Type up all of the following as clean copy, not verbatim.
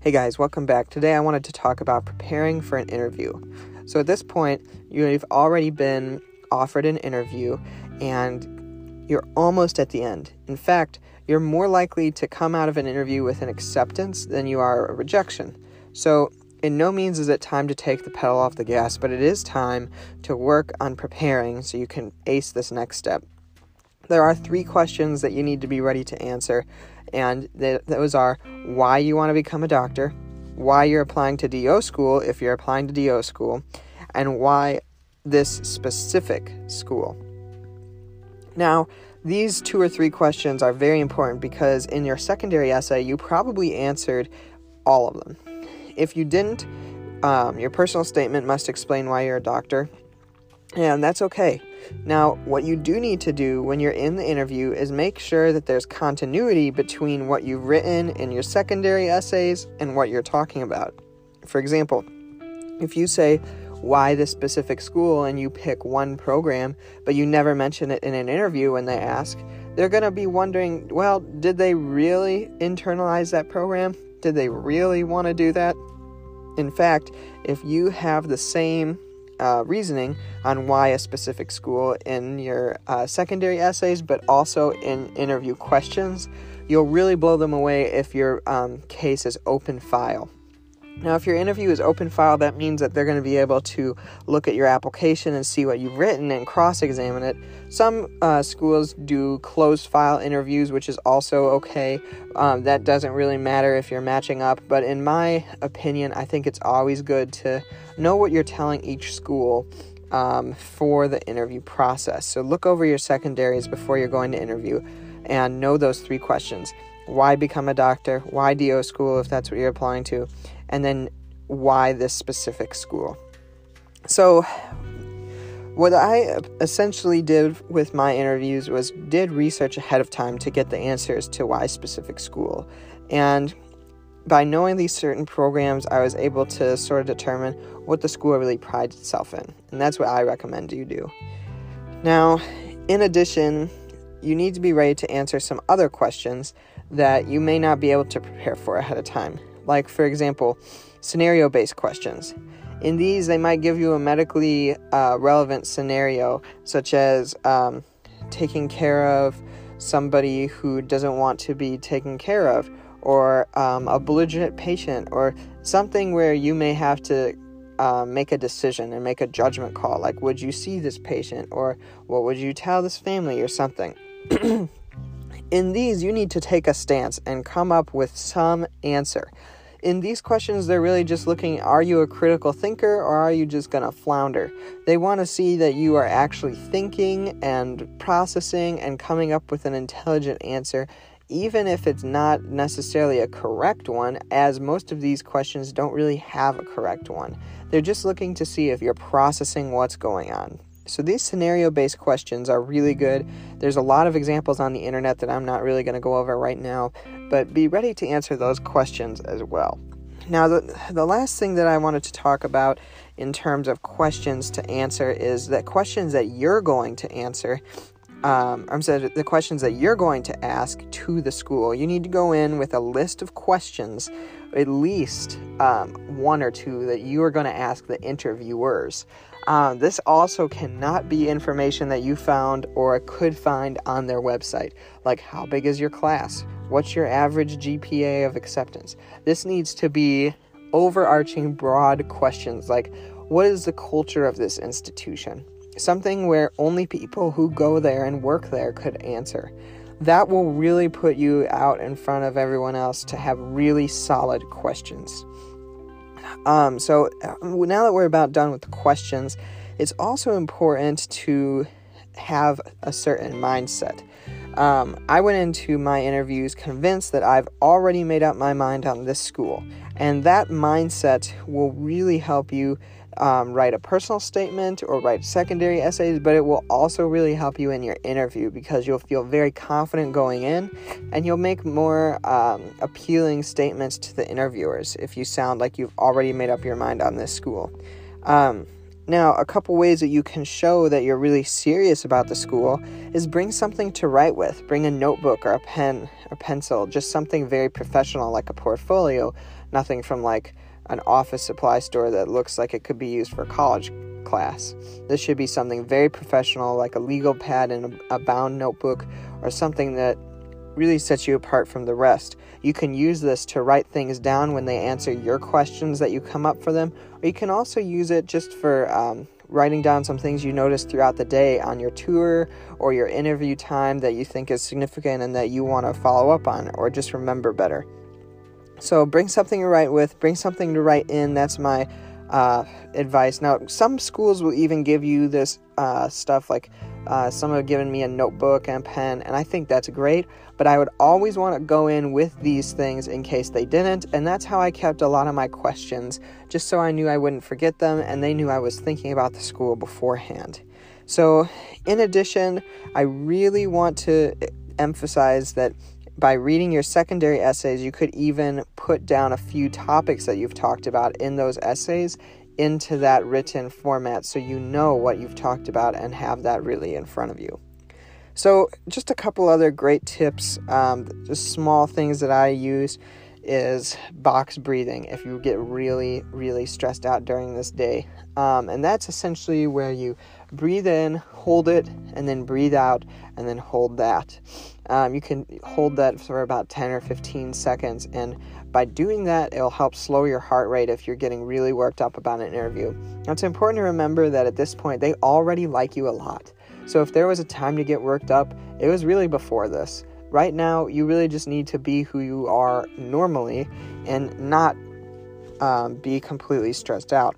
Hey guys, welcome back. Today I wanted to talk about preparing for an interview. So at this point, you've already been offered an interview and you're almost at the end. In fact, you're more likely to come out of an interview with an acceptance than you are a rejection. So in no means is it time to take the pedal off the gas, but it is time to work on preparing so you can ace this next step. There are three questions that you need to be ready to answer, and those are why you want to become a doctor, why you're applying to DO school if you're applying to DO school, and why this specific school. Now, these two or three questions are very important because in your secondary essay, you probably answered all of them. If you didn't, your personal statement must explain why you're a doctor, and that's okay. Now, what you do need to do when you're in the interview is make sure that there's continuity between what you've written in your secondary essays and what you're talking about. For example, if you say why this specific school and you pick one program, but you never mention it in an interview when they ask, they're going to be wondering, well, did they really internalize that program? Did they really want to do that? In fact, if you have the same reasoning on why a specific school in your secondary essays, but also in interview questions, you'll really blow them away if your case is open file. Now, if your interview is open file, that means that they're going to be able to look at your application and see what you've written and cross-examine it. Some schools do closed file interviews, which is also okay. That doesn't really matter if you're matching up. But in my opinion, I think it's always good to know what you're telling each school for the interview process. So look over your secondaries before you're going to interview and know those three questions. Why become a doctor? Why DO school if that's what you're applying to? And then why this specific school. So what I essentially did with my interviews was did research ahead of time to get the answers to why specific school. And by knowing these certain programs, I was able to sort of determine what the school really prides itself in. And that's what I recommend you do. Now, in addition, you need to be ready to answer some other questions that you may not be able to prepare for ahead of time. Like, for example, scenario-based questions. In these, they might give you a medically relevant scenario, such as taking care of somebody who doesn't want to be taken care of, or a belligerent patient, or something where you may have to make a decision and make a judgment call, like, would you see this patient, or what would you tell this family, or something. In these, you need to take a stance and come up with some answer. In these questions, they're really just looking, are you a critical thinker or are you just going to flounder? They want to see that you are actually thinking and processing and coming up with an intelligent answer, even if it's not necessarily a correct one, as most of these questions don't really have a correct one. They're just looking to see if you're processing what's going on. So these scenario-based questions are really good. There's a lot of examples on the internet that I'm not really going to go over right now, but be ready to answer those questions as well. Now, the last thing that I wanted to talk about in terms of questions to answer is that questions that you're going to answer, the questions that you're going to ask to the school. You need to go in with a list of questions, at least one or two that you are going to ask the interviewers. This also cannot be information that you found or could find on their website, like how big is your class? What's your average GPA of acceptance? This needs to be overarching broad questions like, what is the culture of this institution? Something where only people who go there and work there could answer. That will really put you out in front of everyone else to have really solid questions. So now that we're about done with the questions, it's also important to have a certain mindset. I went into my interviews convinced that I've already made up my mind on this school, and that mindset will really help you write a personal statement or write secondary essays, but it will also really help you in your interview because you'll feel very confident going in and you'll make more appealing statements to the interviewers if you sound like you've already made up your mind on this school. Now, a couple ways that you can show that you're really serious about the school is bring something to write with. Bring a notebook or a pen or pencil, just something very professional like a portfolio. nothing from like an office supply store that looks like it could be used for a college class. This should be something very professional, like a legal pad and a bound notebook, or something that really sets you apart from the rest. You can use this to write things down when they answer your questions that you come up for them, or you can also use it just for writing down some things you notice throughout the day on your tour or your interview time that you think is significant and that you want to follow up on or just remember better. So bring something to write with, bring something to write in. That's my advice. Now, some schools will even give you this stuff, like some have given me a notebook and a pen, and I think that's great, but I would always want to go in with these things in case they didn't, and that's how I kept a lot of my questions, just so I knew I wouldn't forget them and they knew I was thinking about the school beforehand. So in addition, I really want to emphasize that by reading your secondary essays, you could even put down a few topics that you've talked about in those essays into that written format so you know what you've talked about and have that really in front of you. So just a couple other great tips, just small things that I use is box breathing if you get really, really stressed out during this day. And that's essentially where you breathe in, hold it, and then breathe out, and then hold that. You can hold that for about 10 or 15 seconds, and by doing that, it'll help slow your heart rate if you're getting really worked up about an interview. Now, it's important to remember that at this point, they already like you a lot. So if there was a time to get worked up, it was really before this. Right now, you really just need to be who you are normally and not be completely stressed out.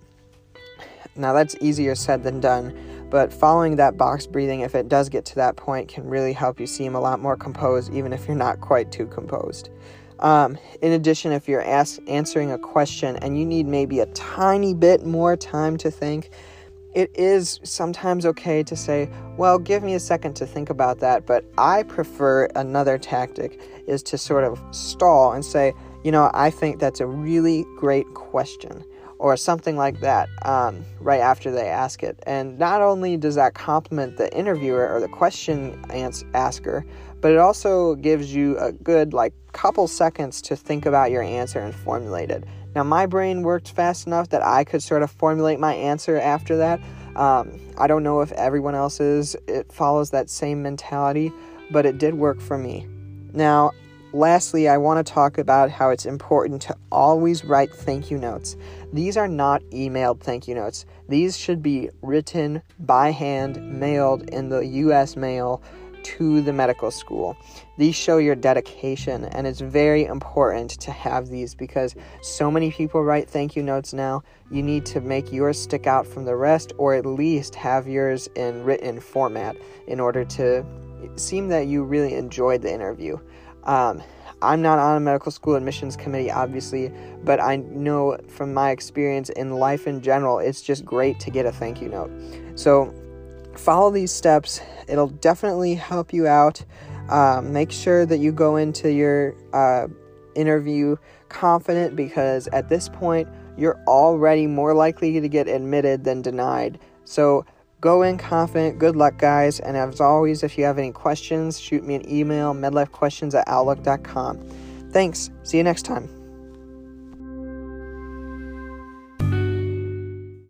Now, that's easier said than done, but following that box breathing, if it does get to that point, can really help you seem a lot more composed, even if you're not quite too composed. In addition, if you're answering a question and you need maybe a tiny bit more time to think, it is sometimes okay to say, well, give me a second to think about that, but I prefer another tactic is to sort of stall and say, you know, I think that's a really great question, or something like that, right after they ask it. And not only does that compliment the interviewer or the question asker, but it also gives you a good couple seconds to think about your answer and formulate it. Now, my brain worked fast enough that I could sort of formulate my answer after that. I don't know if everyone else's it follows that same mentality, but it did work for me. Now, lastly, I want to talk about how it's important to always write thank you notes. These are not emailed thank you notes. These should be written by hand, mailed in the U.S. mail to the medical school. These show your dedication, and it's very important to have these because so many people write thank you notes now. You need to make yours stick out from the rest, or at least have yours in written format in order to seem that you really enjoyed the interview. I'm not on a medical school admissions committee, obviously, but I know from my experience in life in general, it's just great to get a thank you note. So follow these steps. It'll definitely help you out. Make sure that you go into your interview confident, because at this point, you're already more likely to get admitted than denied. So go in confident. Good luck, guys. And as always, if you have any questions, shoot me an email, medlifequestions@outlook.com. Thanks. See you next time.